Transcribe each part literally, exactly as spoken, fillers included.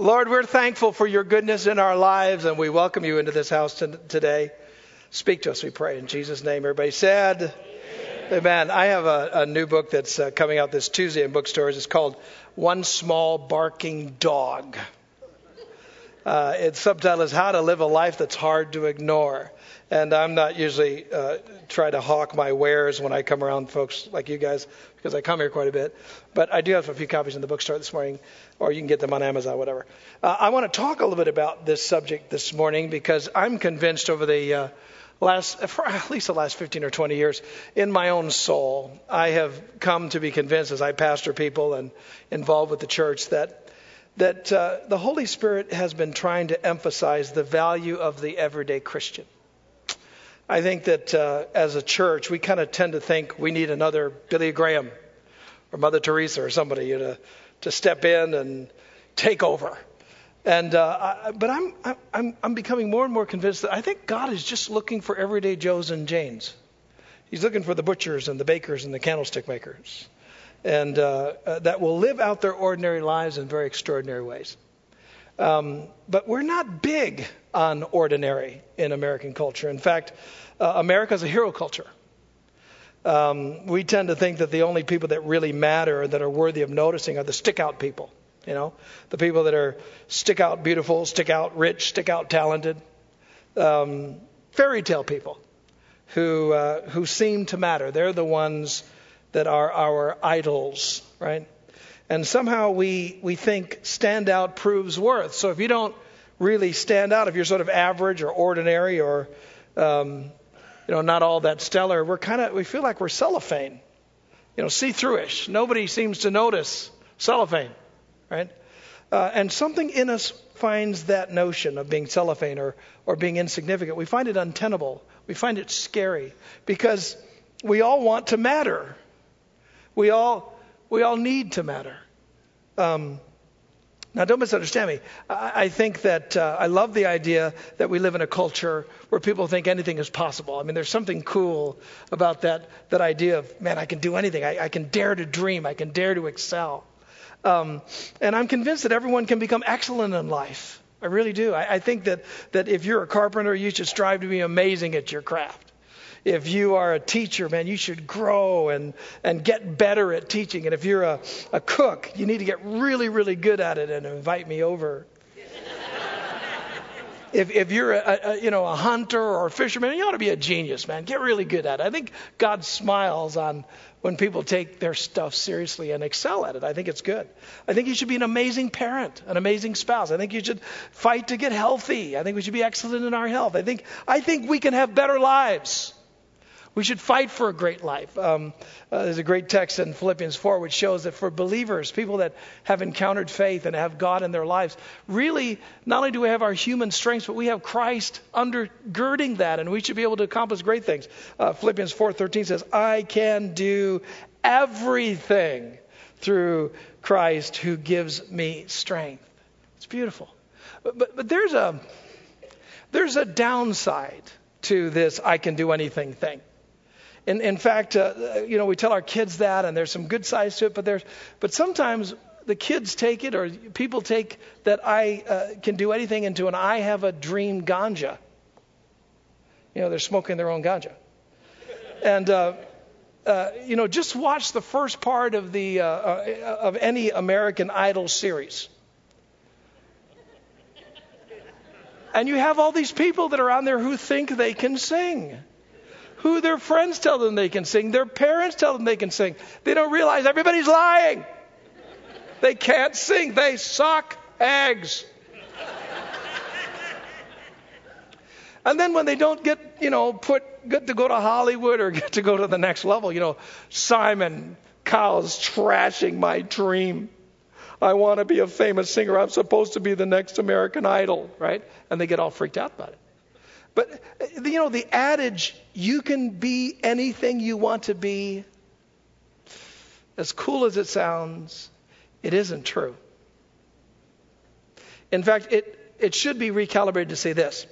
Lord, we're thankful for your goodness in our lives, and we welcome you into this house today. Speak to us, we pray. In Jesus' name, everybody said, amen. Amen. I have a, a new book that's uh, coming out this Tuesday in bookstores. It's called One Small Barking Dog. Uh, its subtitle is How to Live a Life That's Hard to Ignore. And I'm not usually uh, try to hawk my wares when I come around folks like you guys, because I come here quite a bit. But I do have a few copies in the bookstore this morning, or you can get them on Amazon, whatever. Uh, I want to talk a little bit about this subject this morning, because I'm convinced over the uh, last, for at least the last fifteen or twenty years, in my own soul, I have come to be convinced as I pastor people and involved with the church that that uh, the Holy Spirit has been trying to emphasize the value of the everyday Christian. I think that uh, as a church, we kind of tend to think we need another Billy Graham or Mother Teresa or somebody, you know, to step in and take over. And uh, I, but I'm I'm I'm becoming more and more convinced that I think God is just looking for everyday Joes and Janes. He's looking for the butchers and the bakers and the candlestick makers, and uh, uh, that will live out their ordinary lives in very extraordinary ways. Um, but we're not big on ordinary in American culture. In fact, uh, America is a hero culture. Um, we tend to think that the only people that really matter, that are worthy of noticing, are the stick-out people. You know, the people that are stick-out beautiful, stick-out rich, stick-out talented, um, fairy tale people who uh, who seem to matter. They're the ones that are our idols, right? And somehow we, we think stand out proves worth. So if you don't really stand out, if you're sort of average or ordinary or, um, you know, not all that stellar, we're kind of, we feel like we're cellophane, you know, see-through-ish. Nobody seems to notice cellophane, right? Uh, and something in us finds that notion of being cellophane or, or being insignificant. We find it untenable. We find it scary because we all want to matter. We all... We all need to matter. Um, now, don't misunderstand me. I, I think that uh, I love the idea that we live in a culture where people think anything is possible. I mean, there's something cool about that that idea of, man, I can do anything. I, I can dare to dream. I can dare to excel. Um, and I'm convinced that everyone can become excellent in life. I really do. I, I think that, that if you're a carpenter, you should strive to be amazing at your craft. If you are a teacher, man, you should grow and, and get better at teaching. And if you're a, a cook, you need to get really, really good at it and invite me over. if if you're a, a you know a hunter or a fisherman, you ought to be a genius, man. Get really good at it. I think God smiles on when people take their stuff seriously and excel at it. I think it's good. I think you should be an amazing parent, an amazing spouse. I think you should fight to get healthy. I think we should be excellent in our health. I think I think we can have better lives. We should fight for a great life. Um, uh, there's a great text in Philippians four which shows that for believers, people that have encountered faith and have God in their lives, really, not only do we have our human strengths, but we have Christ undergirding that, and we should be able to accomplish great things. Uh, Philippians four thirteen says, I can do everything through Christ who gives me strength. It's beautiful. But, but, but there's a, there's a downside to this I can do anything thing. In, in fact, uh, you know, we tell our kids that, and there's some good sides to it, but there's, but sometimes the kids take it, or people take that I uh, can do anything into an I have a dream ganja. You know, they're smoking their own ganja. And, uh, uh, you know, just watch the first part of the uh, uh, of any American Idol series. And you have all these people that are on there who think they can sing. Who their friends tell them they can sing. Their parents tell them they can sing. They don't realize everybody's lying. They can't sing. They suck eggs. And then when they don't get, you know, put get to go to Hollywood or get to go to the next level, you know, Simon Cowell's trashing my dream. I want to be a famous singer. I'm supposed to be the next American Idol, right? And they get all freaked out about it. But, you know, the adage, you can be anything you want to be, as cool as it sounds, it isn't true. In fact, it, it should be recalibrated to say this.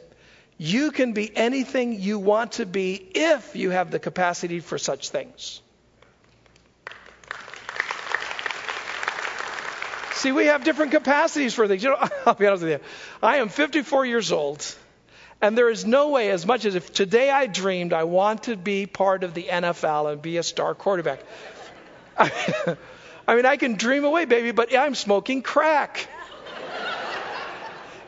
You can be anything you want to be if you have the capacity for such things. See, we have different capacities for things. You know, I'll be honest with you. I am fifty-four years old, and there is no way, as much as if today I dreamed I want to be part of the N F L and be a star quarterback. I, I mean, I can dream away, baby, but I'm smoking crack.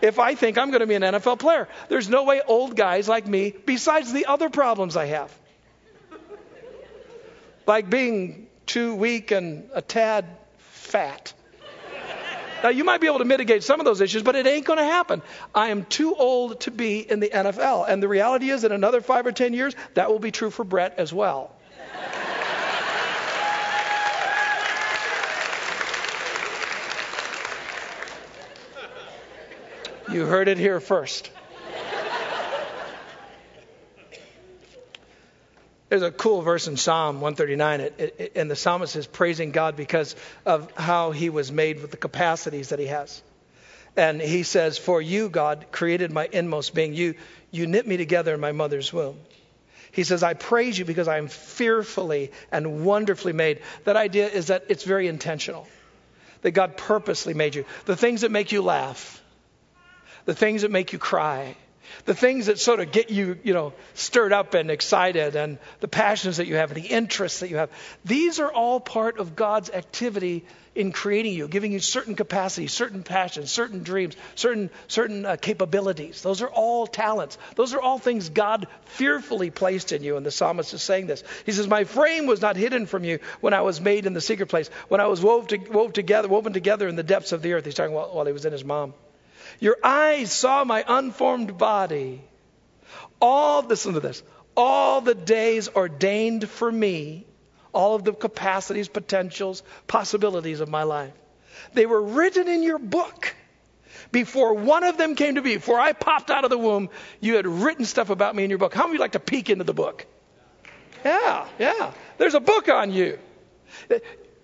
If I think I'm going to be an N F L player, there's no way old guys like me, besides the other problems I have, like being too weak and a tad fat. Now, you might be able to mitigate some of those issues, but it ain't going to happen. I am too old to be in the N F L. And the reality is, in another five or ten years, that will be true for Brett as well. You heard it here first. There's a cool verse in Psalm one thirty-nine, it, it, and the psalmist is praising God because of how he was made with the capacities that he has. And he says, "For you, God, created my inmost being. You, you knit me together in my mother's womb." He says, "I praise you because I am fearfully and wonderfully made." That idea is that it's very intentional, that God purposely made you. The things that make you laugh, the things that make you cry, the things that sort of get you, you know, stirred up and excited, and the passions that you have and the interests that you have. These are all part of God's activity in creating you, giving you certain capacities, certain passions, certain dreams, certain certain uh, capabilities. Those are all talents. Those are all things God fearfully placed in you, and the psalmist is saying this. He says, "My frame was not hidden from you when I was made in the secret place, when I was wove to, wove together, woven together in the depths of the earth." He's talking while, while he was in his mom. "Your eyes saw my unformed body. All, listen to this, all the days ordained for me, all of the capacities, potentials, possibilities of my life, they were written in your book. Before one of them came to be, before I popped out of the womb, you had written stuff about me in your book." How many of you like to peek into the book? Yeah, yeah. There's a book on you.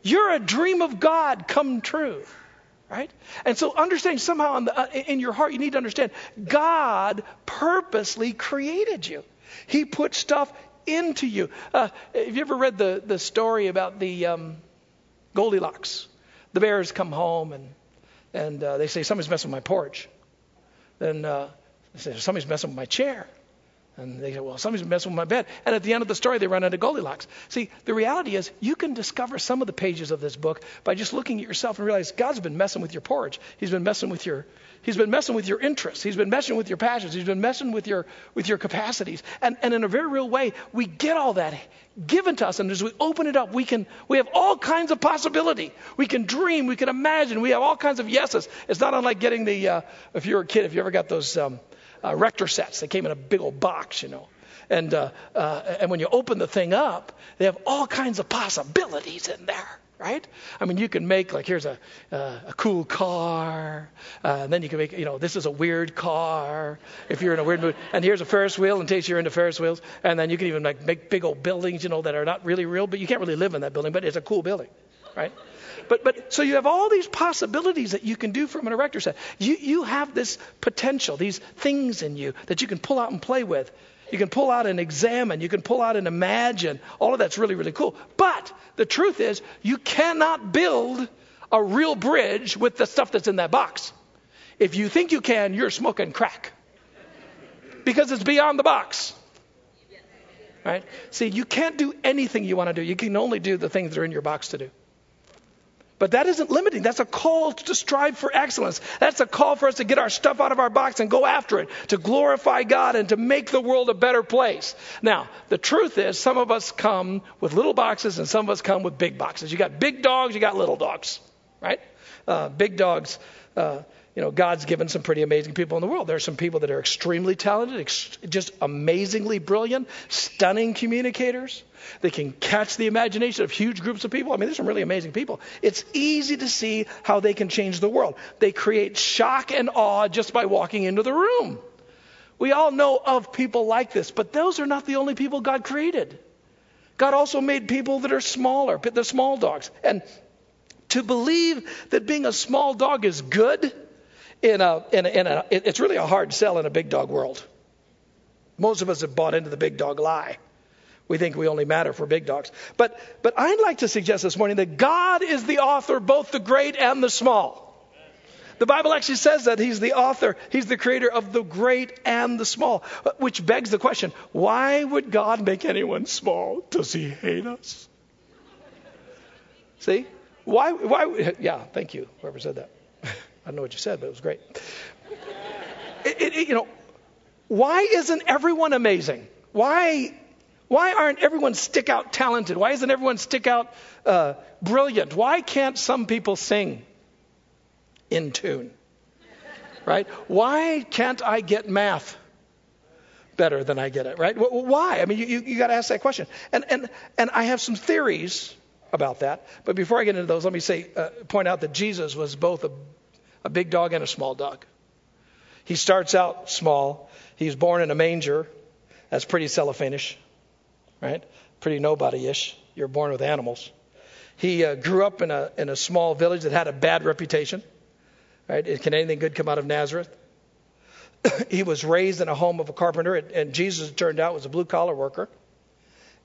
You're a dream of God come true. Right? And so understanding somehow in, the, uh, in your heart, you need to understand God purposely created you. He put stuff into you. Uh, have you ever read the, the story about the um, Goldilocks? The bears come home and, and uh, they say, "Somebody's messing with my porch." Then uh, they say, "Somebody's messing with my chair." And they say, "Well, somebody's messing with my bed." And at the end of the story, they run into Goldilocks. See, the reality is you can discover some of the pages of this book by just looking at yourself and realize God's been messing with your porridge. He's been messing with your He's been messing with your interests. He's been messing with your passions. He's been messing with your with your capacities. And and in a very real way, we get all that given to us. And as we open it up, we can we have all kinds of possibility. We can dream. We can imagine. We have all kinds of yeses. It's not unlike getting the uh, if you were a kid, if you ever got those. Um, Uh, rector sets. They came in a big old box, you know. And uh, uh, and when you open the thing up, they have all kinds of possibilities in there, right? I mean, you can make, like, here's a uh, a cool car. Uh, and then you can make, you know, this is a weird car if you're in a weird mood. And here's a Ferris wheel in case you're into Ferris wheels. And then you can even, like, make big old buildings, you know, that are not really real, but you can't really live in that building, but it's a cool building, right? But but so you have all these possibilities that you can do from an erector set. You you have this potential, these things in you that you can pull out and play with. You can pull out and examine. You can pull out and imagine. All of that's really, really cool. But the truth is you cannot build a real bridge with the stuff that's in that box. If you think you can, you're smoking crack because it's beyond the box. Right? See, you can't do anything you want to do. You can only do the things that are in your box to do. But that isn't limiting. That's a call to strive for excellence. That's a call for us to get our stuff out of our box and go after it, to glorify God and to make the world a better place. Now, the truth is some of us come with little boxes and some of us come with big boxes. You got big dogs, you got little dogs, right? Uh, big dogs, uh, you know, God's given some pretty amazing people in the world. There are some people that are extremely talented, ex- just amazingly brilliant, stunning communicators. They can catch the imagination of huge groups of people. I mean, there's some really amazing people. It's easy to see how they can change the world. They create shock and awe just by walking into the room. We all know of people like this, but those are not the only people God created. God also made people that are smaller, the small dogs. And to believe that being a small dog is good, in a, in a, in a, it's really a hard sell in a big dog world. Most of us have bought into the big dog lie. We think we only matter for big dogs. But but I'd like to suggest this morning that God is the author, both the great and the small. The Bible actually says that he's the author, he's the creator of the great and the small, which begs the question, why would God make anyone small? Does he hate us? See? Why, why? Yeah, thank you, whoever said that. I don't know what you said, but it was great. It, it, it, you know, why isn't everyone amazing? Why... Why aren't everyone stick out talented? Why isn't everyone stick out uh, brilliant? Why can't some people sing in tune? Right? Why can't I get math better than I get it? Right? Why? I mean, you, you, you got to ask that question. And and and I have some theories about that. But before I get into those, let me say uh, point out that Jesus was both a, a big dog and a small dog. He starts out small. He's born in a manger. That's pretty cellophane-ish. Right? Pretty nobody-ish. You're born with animals. He uh, grew up in a in a small village that had a bad reputation. Right? Can anything good come out of Nazareth? He was raised in a home of a carpenter, and, and Jesus, it turned out, was a blue-collar worker.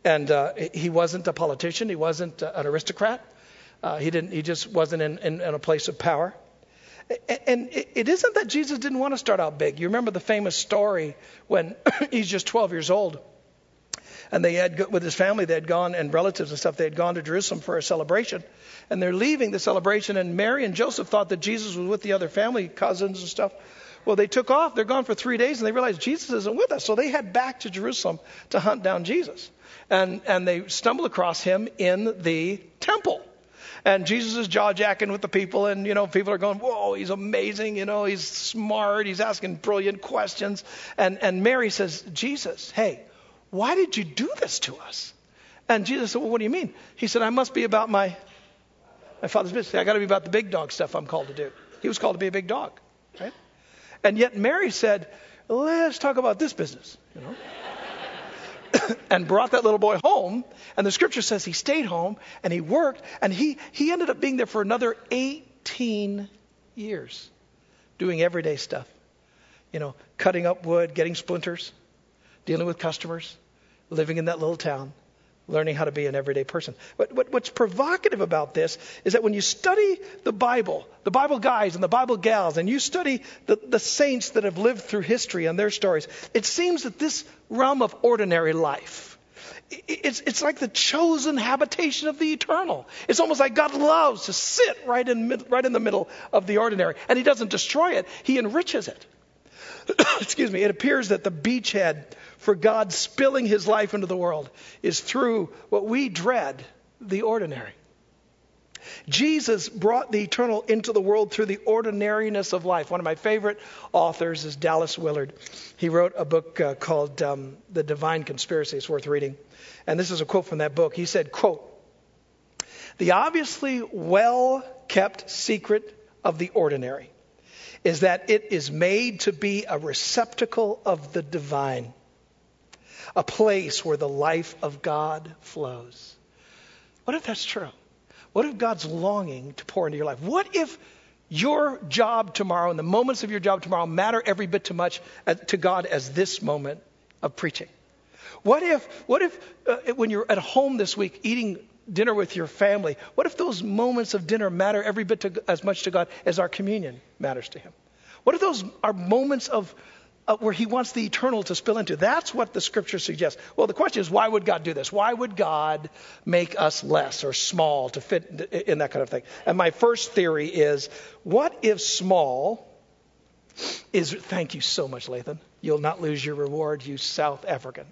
And uh, he wasn't a politician. He wasn't uh, an aristocrat. Uh, he didn't. He just wasn't in, in, in a place of power. And, and it, it isn't that Jesus didn't want to start out big. You remember the famous story when he's just twelve years old. And they had, with his family, they had gone, and relatives and stuff, they had gone to Jerusalem for a celebration. And they're leaving the celebration, and Mary and Joseph thought that Jesus was with the other family, cousins and stuff. Well, they took off. They're gone for three days, and they realized Jesus isn't with us. So they head back to Jerusalem to hunt down Jesus. And and they stumble across him in the temple. And Jesus is jaw-jacking with the people, and, you know, people are going, whoa, he's amazing, you know, he's smart, he's asking brilliant questions. And, and Mary says, Jesus, hey, why did you do this to us? And Jesus said, well, what do you mean? He said, I must be about my my father's business. I got to be about the big dog stuff I'm called to do. He was called to be a big dog, right? And yet Mary said, let's talk about this business, you know? And brought that little boy home. And the scripture says he stayed home and he worked. And he, he ended up being there for another eighteen years doing everyday stuff. You know, cutting up wood, getting splinters, dealing with customers, living in that little town, learning how to be an everyday person. But what, what's provocative about this is that when you study the Bible, the Bible guys and the Bible gals, and you study the, the saints that have lived through history and their stories, it seems that this realm of ordinary life, it's, it's like the chosen habitation of the eternal. It's almost like God loves to sit right in, right in the middle of the ordinary, and he doesn't destroy it. He enriches it. Excuse me, it appears that the beachhead for God spilling his life into the world is through what we dread, the ordinary. Jesus brought the eternal into the world through the ordinariness of life. One of my favorite authors is Dallas Willard. He wrote a book uh, called um, The Divine Conspiracy. It's worth reading. And this is a quote from that book. He said, quote, the obviously well-kept secret of the ordinary is that it is made to be a receptacle of the divine, a place where the life of God flows. What if that's true? What if God's longing to pour into your life? What if your job tomorrow and the moments of your job tomorrow matter every bit too much to God as this moment of preaching? What if, what if uh, when you're at home this week eating dinner with your family, what if those moments of dinner matter every bit to, as much to God as our communion matters to him? What if those are moments of uh, where he wants the eternal to spill into? That's what the scripture suggests. Well, the question is, why would God do this? Why would God make us less or small to fit in that kind of thing? And my first theory is, what if small is, thank you so much, Lathan. You'll not lose your reward, you South African.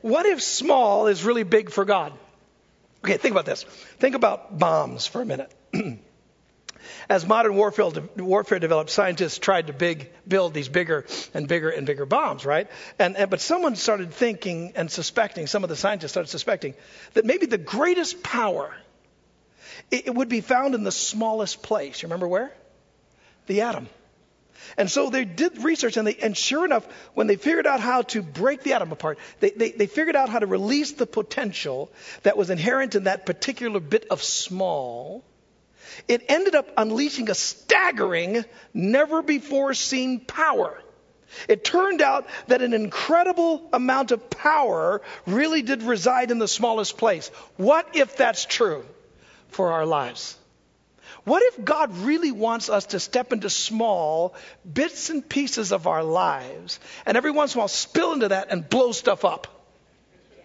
What if small is really big for God? Okay, think about this. Think about bombs for a minute. As modern warfare, warfare developed, scientists tried to big, build these bigger and bigger and bigger bombs, right? And, and but someone started thinking and suspecting, some of the scientists started suspecting, that maybe the greatest power, it, it would be found in the smallest place. You remember where? The atom. And so they did research, and, they, and sure enough, when they figured out how to break the atom apart, they, they, they figured out how to release the potential that was inherent in that particular bit of small It ended up unleashing a staggering, never-before-seen power. It turned out that an incredible amount of power really did reside in the smallest place. What if that's true for our lives? What if God really wants us to step into small bits and pieces of our lives and every once in a while spill into that and blow stuff up? Yeah.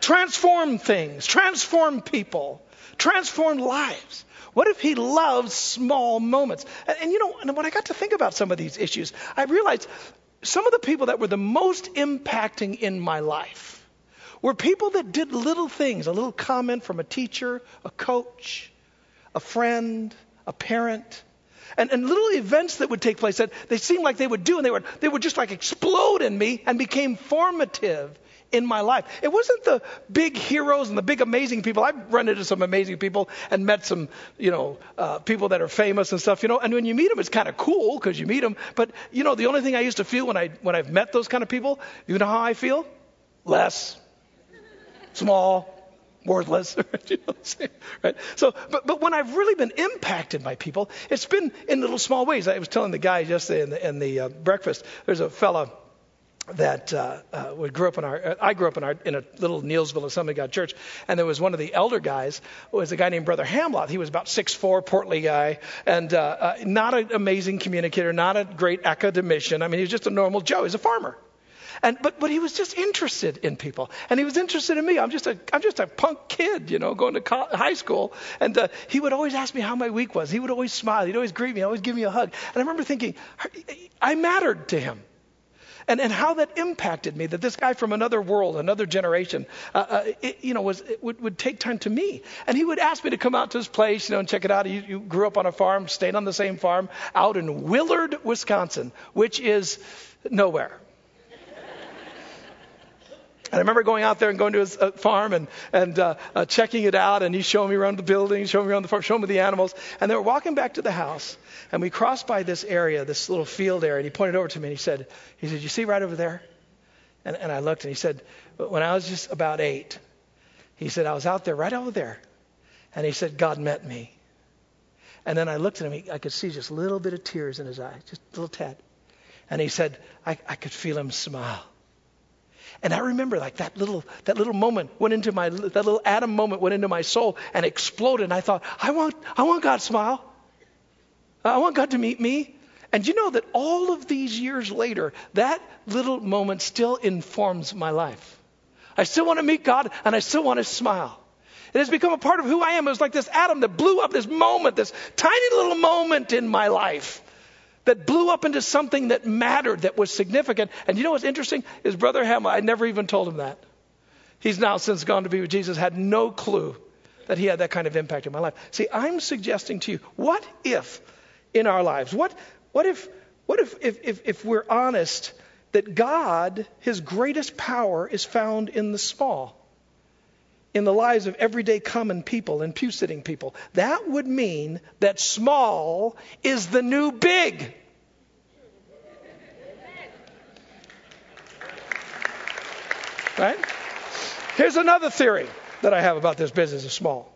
Transform things, transform people, transform lives. What if he loves small moments? And, and you know, when I got to think about some of these issues, I realized some of the people that were the most impacting in my life were people that did little things, a little comment from a teacher, a coach, a friend, a parent, and, and little events that would take place that they seemed like they would do, and they would, they would just like explode in me and became formative in my life. It wasn't the big heroes and the big amazing people. I've run into some amazing people and met some, you know, uh, people that are famous and stuff, you know, and when you meet them, it's kind of cool because you meet them. But, you know, the only thing I used to feel when, I, when I've met those kind of people, you know how I feel? Less, small, worthless, you know what I'm saying, right? So, but, but when I've really been impacted by people, it's been in little small ways. I was telling the guys yesterday in the, in the uh, breakfast, there's a fella that uh, uh, we grew up in our, I grew up in our, in a little Nielsville Assembly of God church, and there was one of the elder guys, was a guy named Brother Hamlot. He was about six foot four, portly guy, and uh, uh, not an amazing communicator, not a great academician. I mean, he was just a normal Joe. He's a farmer. And, but, but he was just interested in people, and he was interested in me. I'm just a, I'm just a punk kid, you know, going to college, high school. And uh, he would always ask me how my week was. He would always smile. He'd always greet me, always give me a hug. And I remember thinking, I mattered to him. And and how that impacted me, that this guy from another world, another generation, uh, uh, it, you know, was it would, would take time to me. And he would ask me to come out to his place, you know, and check it out. You, you grew up on a farm, stayed on the same farm, out in Willard, Wisconsin, which is nowhere. And I remember going out there and going to his uh, farm and, and uh, uh, checking it out. And he's showing me around the building, showing me around the farm, showing me the animals. And they were walking back to the house. And we crossed by this area, this little field area. And he pointed over to me and he said, he said, you see right over there? And, and I looked and he said, when I was just about eight, he said, I was out there right over there. And he said, God met me. And then I looked at him. He, I could see just a little bit of tears in his eyes, just a little tad. And he said, I, I could feel him smile. And I remember like that little that little moment went into my, that little atom moment went into my soul and exploded. And I thought, I want, I want God's smile. I want God to meet me. And you know that all of these years later, that little moment still informs my life. I still want to meet God and I still want to smile. It has become a part of who I am. It was like this atom that blew up, this moment, this tiny little moment in my life that blew up into something that mattered, that was significant. And you know what's interesting? Is Brother Hamlin, I never even told him that. He's now since gone to be with Jesus, had no clue that he had that kind of impact in my life. See, I'm suggesting to you, what if in our lives, what what if what if if if, if we're honest that God, his greatest power is found in the small, in the lives of everyday common people and pew sitting people? That would mean that small is the new big. Right? Here's another theory that I have about this business of small.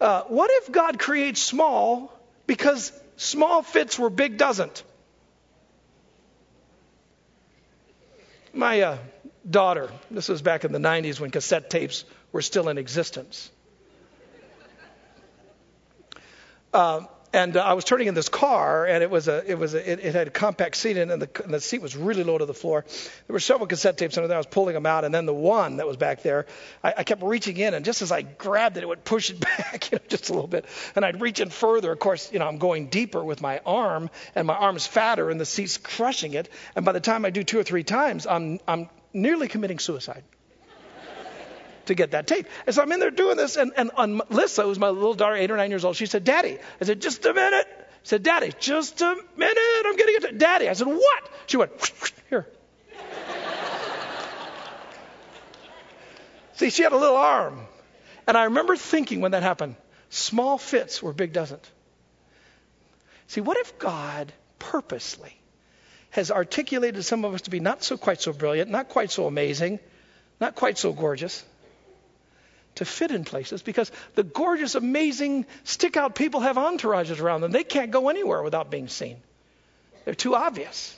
Uh, what if God creates small because small fits where big doesn't? My uh, daughter, this was back in the nineties when cassette tapes were still in existence. Uh, and uh, I was turning in this car, and it was a, it was a, it, it had a compact seat in it, and the, and the seat was really low to the floor. There were several cassette tapes under there. I was pulling them out, and then the one that was back there, I, I kept reaching in, and just as I grabbed it, it would push it back, you know, just a little bit. And I'd reach in further. Of course, you know, I'm going deeper with my arm, and my arm's fatter, and the seat's crushing it. And by the time I do two or three times, I'm I'm nearly committing suicide to get that tape. And so I'm in there doing this, and, and, and Lissa, who's my little daughter, eight or nine years old, she said, Daddy. I said, just a minute. She said, Daddy, just a minute. I'm getting it. To- Daddy. I said, what? She went, whoosh, whoosh, here. See, she had a little arm. And I remember thinking when that happened, small fits where big doesn't. See, what if God purposely has articulated some of us to be not so quite so brilliant, not quite so amazing, not quite so gorgeous, to fit in places because the gorgeous, amazing, stick-out people have entourages around them. They can't go anywhere without being seen. They're too obvious,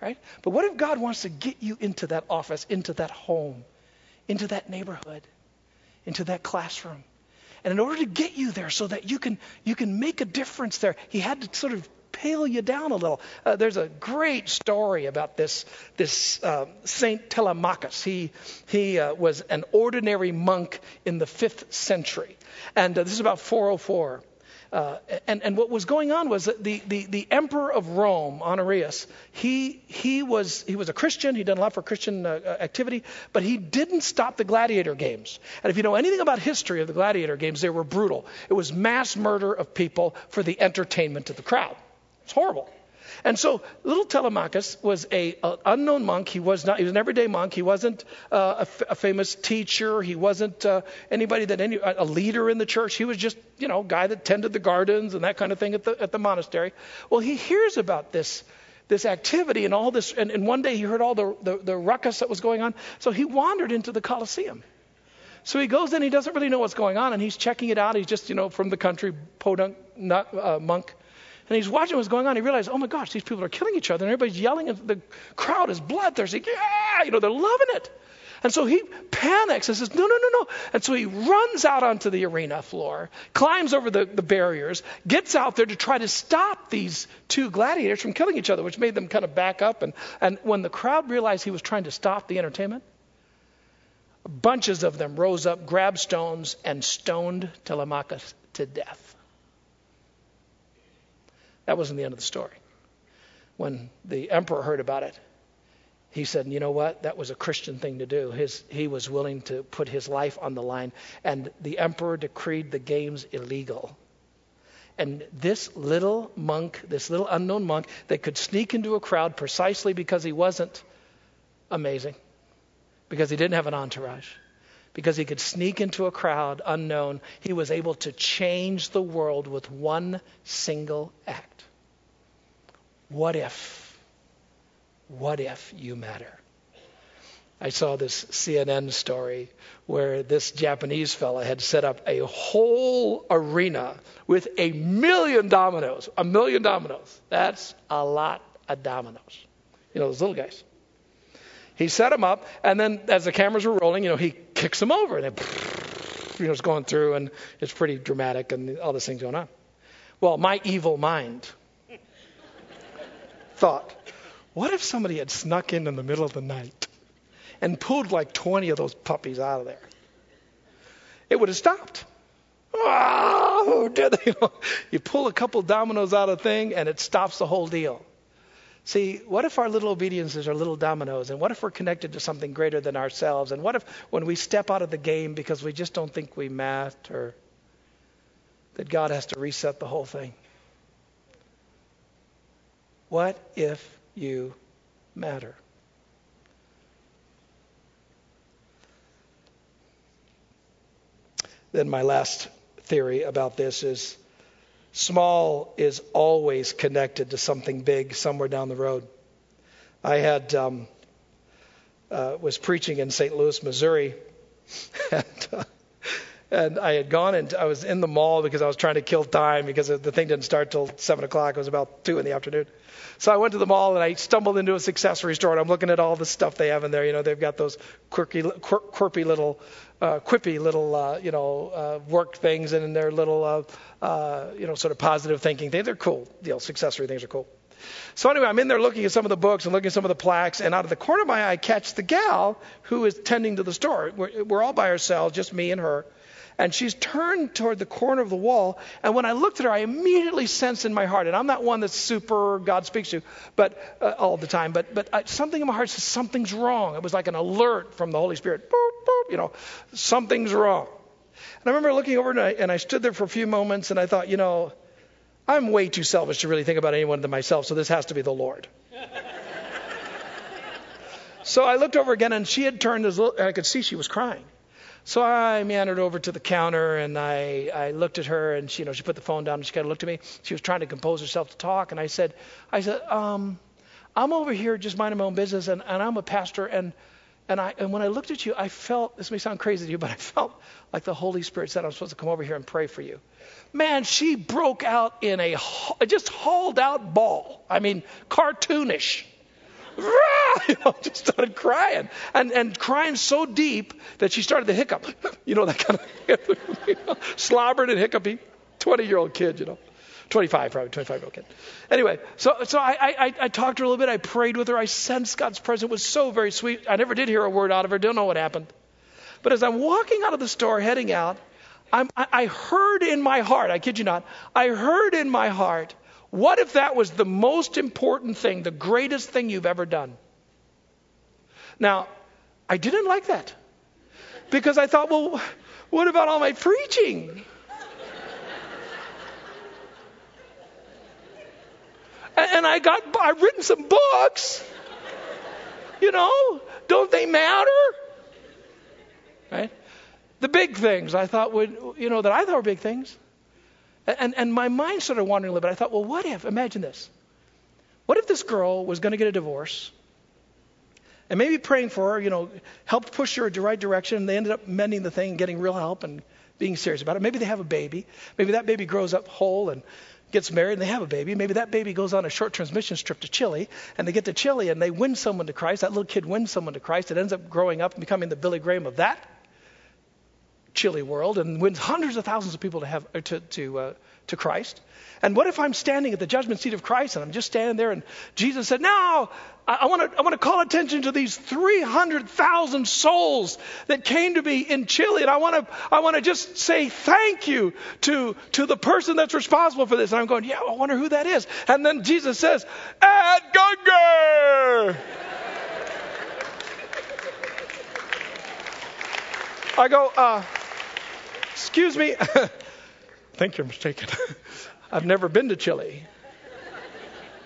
right? But what if God wants to get you into that office, into that home, into that neighborhood, into that classroom? And in order to get you there so that you can you can make a difference there, he had to sort of pale you down a little. Uh, there's a great story about this this uh, Saint Telemachus. He he uh, was an ordinary monk in the fifth century, and uh, this is about four oh four. Uh, and and what was going on was that the the the emperor of Rome, Honorius, he he was he was a Christian. He'd done a lot for Christian uh, activity, but he didn't stop the gladiator games. And if you know anything about history of the gladiator games, they were brutal. It was mass murder of people for the entertainment of the crowd. It's horrible. And so little Telemachus was a, a unknown monk. He was not. He was an everyday monk. He wasn't uh, a, f- a famous teacher. He wasn't uh, anybody that any a leader in the church. He was just you know a guy that tended the gardens and that kind of thing at the at the monastery. Well, he hears about this this activity and all this. And, and one day he heard all the, the the ruckus that was going on. So he wandered into the Colosseum. So he goes in. He doesn't really know what's going on, and he's checking it out. He's just you know from the country, podunk not, uh, monk. And he's watching what's going on. He realized, oh my gosh, these people are killing each other, and everybody's yelling, and the crowd is bloodthirsty. Yeah, you know, they're loving it. And so he panics and says, no, no, no, no. And so he runs out onto the arena floor, climbs over the, the barriers, gets out there to try to stop these two gladiators from killing each other, which made them kind of back up. And, and when the crowd realized he was trying to stop the entertainment, bunches of them rose up, grabbed stones, and stoned Telemachus to death. That wasn't the end of the story. When the emperor heard about it, he said, you know what? That was a Christian thing to do. His, he was willing to put his life on the line. And the emperor decreed the games illegal. And this little monk, this little unknown monk that could sneak into a crowd precisely because he wasn't amazing, because he didn't have an entourage, because he could sneak into a crowd unknown, he was able to change the world with one single act. What if? What if you matter? I saw this C N N story where this Japanese fella had set up a whole arena with a million dominoes. A million dominoes. That's a lot of dominoes. You know, those little guys. He set them up, and then as the cameras were rolling, you know, he kicks them over, and it, you know, it's going through, and it's pretty dramatic, and all this thing's going on. Well, my evil mind thought, what if somebody had snuck in in the middle of the night and pulled like twenty of those puppies out of there? It would have stopped. Oh, did they? You pull a couple dominoes out of a thing, and it stops the whole deal. See, what if our little obediences are little dominoes? And what if we're connected to something greater than ourselves? And what if when we step out of the game because we just don't think we matter, that God has to reset the whole thing? What if you matter? Then my last theory about this is, small is always connected to something big somewhere down the road. I had um, uh, was preaching in Saint Louis, Missouri, and, uh, and I had gone and I was in the mall because I was trying to kill time because the thing didn't start till seven o'clock. It was about two in the afternoon. So I went to the mall and I stumbled into this accessory store and I'm looking at all the stuff they have in there. You know, they've got those quirky, quir- quirky little, uh, quippy little, uh, you know, uh, work things and in their little, uh, uh, you know, sort of positive thinking things. They're cool. You know, accessory things are cool. So anyway, I'm in there looking at some of the books and looking at some of the plaques, and out of the corner of my eye, I catch the gal who is tending to the store. We're, we're all by ourselves, just me and her. And she's turned toward the corner of the wall. And when I looked at her, I immediately sensed in my heart, and I'm not one that's super God speaks to, but uh, all the time. But but uh, something in my heart says something's wrong. It was like an alert from the Holy Spirit. Boop, boop, you know, something's wrong. And I remember looking over, and I, and I stood there for a few moments, and I thought, you know, I'm way too selfish to really think about anyone than myself. So this has to be the Lord. So I looked over again, and she had turned as little, and I could see she was crying. So I meandered over to the counter, and I, I looked at her, and she, you know, she put the phone down, and she kind of looked at me. She was trying to compose herself to talk, and I said, I said, um, I'm over here just minding my own business, and, and I'm a pastor, and And I and when I looked at you, I felt, this may sound crazy to you, but I felt like the Holy Spirit said, I'm supposed to come over here and pray for you. Man, she broke out in a just hauled out ball. I mean, cartoonish. You know, just started crying and, and crying so deep that she started to hiccup. You know, that kind of you know, slobbered and hiccupy. twenty-year-old kid, you know. twenty-five, probably, twenty-five-year-old kid. Anyway, so so I, I I talked to her a little bit. I prayed with her. I sensed God's presence. It was so very sweet. I never did hear a word out of her. Don't know what happened. But as I'm walking out of the store, heading out, I'm, I, I heard in my heart, I kid you not, I heard in my heart, what if that was the most important thing, the greatest thing you've ever done? Now, I didn't like that because I thought, well, what about all my preaching? And I got, I've written some books, you know, don't they matter? Right? The big things I thought would, you know, that I thought were big things. And and my mind started wandering a little bit. I thought, well, what if, imagine this. What if this girl was going to get a divorce and maybe praying for her, you know, helped push her in the right direction, and they ended up mending the thing and getting real help and being serious about it. Maybe they have a baby. Maybe that baby grows up whole and gets married and they have a baby. Maybe that baby goes on a short transmission trip to Chile and they get to Chile and they win someone to Christ. That little kid wins someone to Christ. It ends up growing up and becoming the Billy Graham of that Chile world and wins hundreds of thousands of people to have to to, uh, to Christ. And what if I'm standing at the judgment seat of Christ and I'm just standing there and Jesus said, "No, I want to I want to call attention to these three hundred thousand souls that came to me in Chile, and I want to I want to just say thank you to to the person that's responsible for this." And I'm going, "Yeah, I wonder who that is." And then Jesus says, "Ed Gungor." I go, uh, "Excuse me." I think you're mistaken. I've never been to Chile.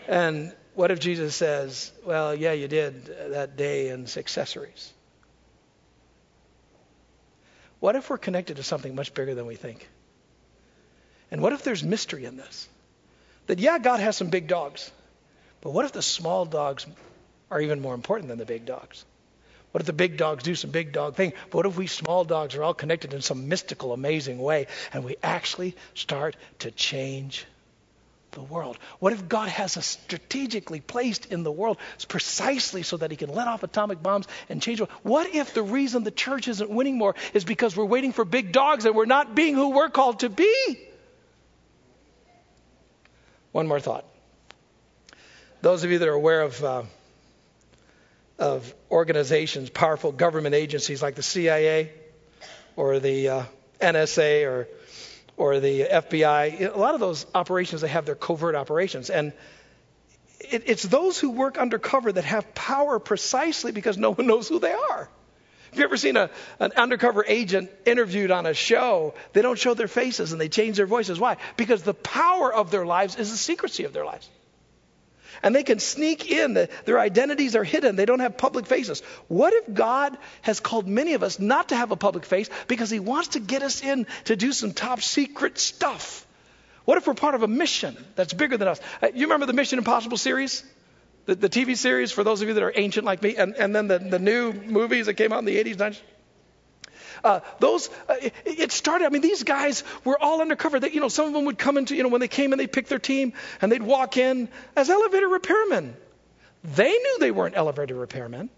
And what if Jesus says, "Well, yeah, you did that day and accessories"? What if we're connected to something much bigger than we think? And what if there's mystery in this? That, yeah, God has some big dogs, but what if the small dogs are even more important than the big dogs? What if the big dogs do some big dog thing? But what if we small dogs are all connected in some mystical, amazing way, and we actually start to change the world? What if God has us strategically placed in the world precisely so that he can let off atomic bombs and change the world? What if the reason the church isn't winning more is because we're waiting for big dogs and we're not being who we're called to be? One more thought. Those of you that are aware of... Uh, of organizations, powerful government agencies like the C I A or the uh, N S A or or the F B I. A lot of those operations, they have their covert operations. And it, it's those who work undercover that have power precisely because no one knows who they are. Have you ever seen a, an undercover agent interviewed on a show? They don't show their faces and they change their voices. Why? Because the power of their lives is the secrecy of their lives. And they can sneak in. Their identities are hidden. They don't have public faces. What if God has called many of us not to have a public face because he wants to get us in to do some top secret stuff? What if we're part of a mission that's bigger than us? You remember the Mission Impossible series? The, the T V series, for those of you that are ancient like me, and, and then the, the new movies that came out in the eighties, nineties? Uh, those, uh, it, it started, I mean, these guys were all undercover. They, you know, some of them would come into, you know, when they came in, they picked their team and they'd walk in as elevator repairmen. They knew they weren't elevator repairmen,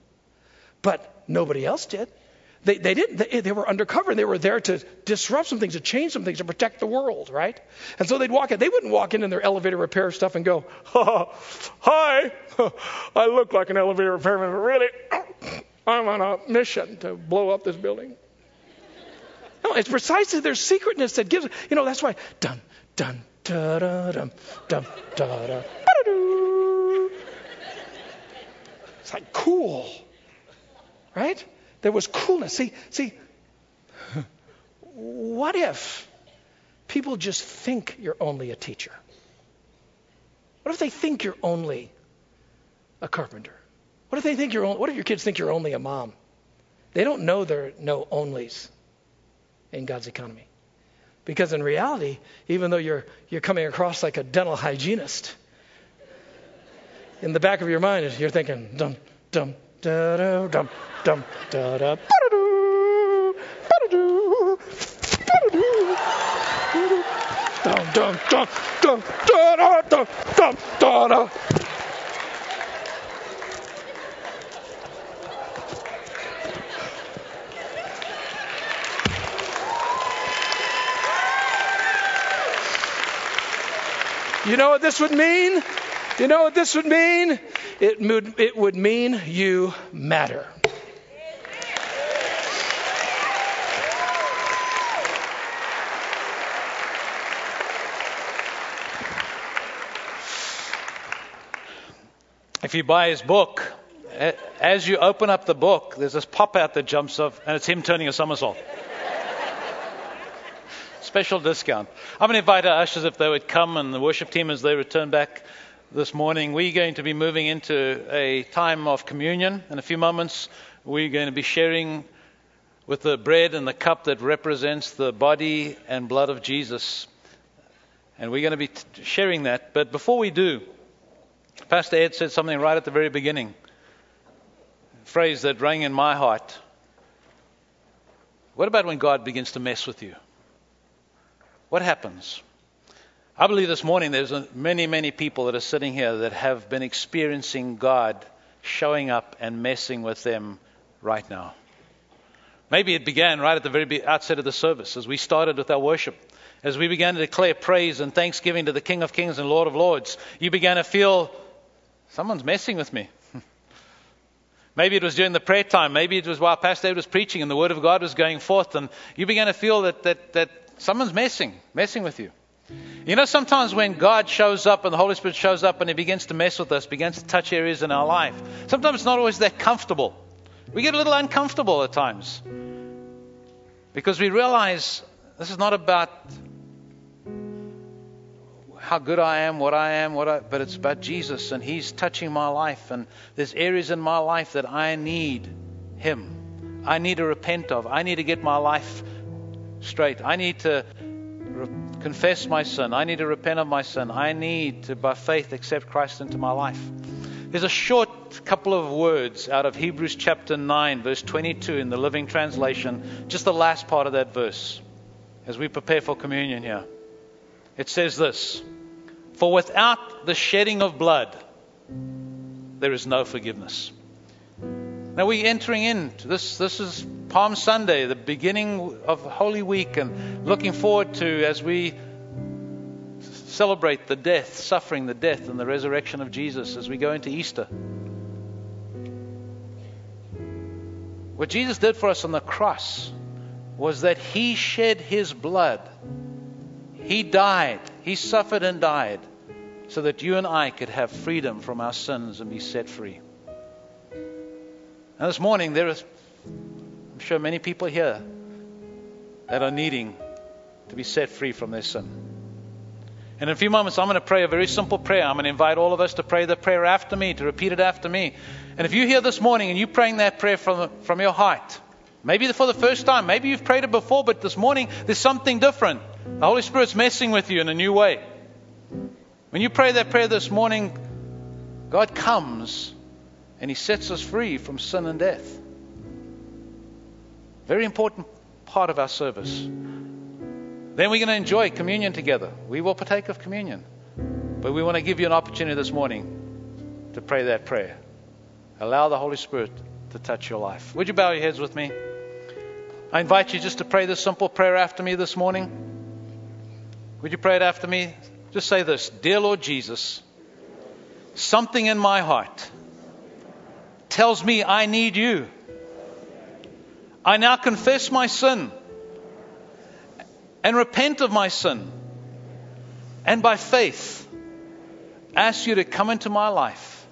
but nobody else did. They, they didn't, they, they were undercover and they were there to disrupt some things, to change some things, to protect the world, right? And so they'd walk in, they wouldn't walk in in their elevator repair stuff and go, "Oh, hi, I look like an elevator repairman, but really, I'm on a mission to blow up this building." No, it's precisely their secretness that gives, you know, that's why, dun, dun, da, da, dum, dum, da, da, ba-da-doo. It's like cool, right? There was coolness. See, see, what if people just think you're only a teacher? What if they think you're only a carpenter? What if they think you're only, what if your kids think you're only a mom? They don't know they're no onlys in God's economy. Because in reality, even though you're you're coming across like a dental hygienist, in the back of your mind, you're thinking, dum, dum, Da dum dum da da doo doo dum dum dum dum da dum dum da. You know what this would mean? You know what this would mean? It would, it would mean you matter. If you buy his book, as you open up the book, there's this pop out that jumps up, and it's him turning a somersault. Special discount. I'm going to invite our ushers if they would come, and the worship team as they return back this morning. We're going to be moving into a time of communion. In a few moments, we're going to be sharing with the bread and the cup that represents the body and blood of Jesus. And we're going to be t- sharing that. But before we do, Pastor Ed said something right at the very beginning, a phrase that rang in my heart. What about when God begins to mess with you? What happens? I believe this morning there's many, many people that are sitting here that have been experiencing God showing up and messing with them right now. Maybe it began right at the very outset of the service as we started with our worship. As we began to declare praise and thanksgiving to the King of Kings and Lord of Lords, you began to feel, someone's messing with me. Maybe it was during the prayer time. Maybe it was while Pastor Ed was preaching and the Word of God was going forth, and you began to feel that that that someone's messing, messing with you. You know, sometimes when God shows up and the Holy Spirit shows up and He begins to mess with us, begins to touch areas in our life, sometimes it's not always that comfortable. We get a little uncomfortable at times because we realize this is not about how good I am, what I am, what I, but it's about Jesus, and He's touching my life, and there's areas in my life that I need Him. I need to repent of. I need to get my life straight. I need to re- confess my sin. I need to repent of my sin. I need to, by faith, accept Christ into my life. There's a short couple of words out of Hebrews chapter nine, verse twenty-two in the Living Translation, just the last part of that verse, as we prepare for communion here. It says this: for without the shedding of blood, there is no forgiveness. Now we're entering into this. This is Palm Sunday, the beginning of Holy Week, and looking forward to, as we celebrate the death, suffering, the death and the resurrection of Jesus, as we go into Easter. What Jesus did for us on the cross was that He shed His blood. He died. He suffered and died so that you and I could have freedom from our sins and be set free. And this morning there is, I'm sure, many people here that are needing to be set free from their sin. And in a few moments I'm going to pray a very simple prayer. I'm going to invite all of us to pray the prayer after me, to repeat it after me. And if you're here this morning and you're praying that prayer from, from your heart, maybe for the first time, maybe you've prayed it before, but this morning there's something different. The Holy Spirit's messing with you in a new way. When you pray that prayer this morning, God comes and He sets us free from sin and death. Very important part of our service. Then we're going to enjoy communion together. We will partake of communion. But we want to give you an opportunity this morning to pray that prayer. Allow the Holy Spirit to touch your life. Would you bow your heads with me? I invite you just to pray this simple prayer after me this morning. Would you pray it after me? Just say this: Dear Lord Jesus, something in my heart tells me I need You. I now confess my sin and repent of my sin, and by faith ask You to come into my life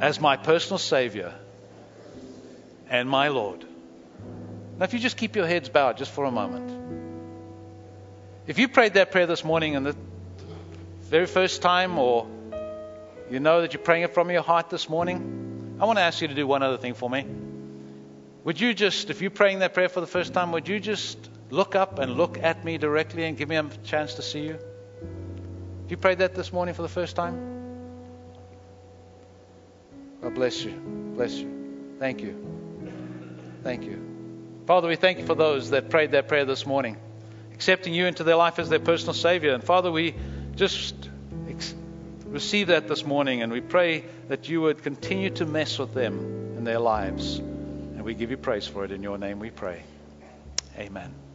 as my personal Savior and my Lord. Now if you just keep your heads bowed just for a moment. If you prayed that prayer this morning and the very first time, or you know that you're praying it from your heart this morning, I want to ask you to do one other thing for me. Would you just, if you're praying that prayer for the first time, would you just look up and look at me directly and give me a chance to see you? If you prayed that this morning for the first time, God bless you. Bless you. Thank you. Thank you. Father, we thank you for those that prayed that prayer this morning, accepting you into their life as their personal Savior. And Father, we just ex- receive that this morning, and we pray that you would continue to mess with them in their lives. And we give you praise for it. In your name we pray. Amen.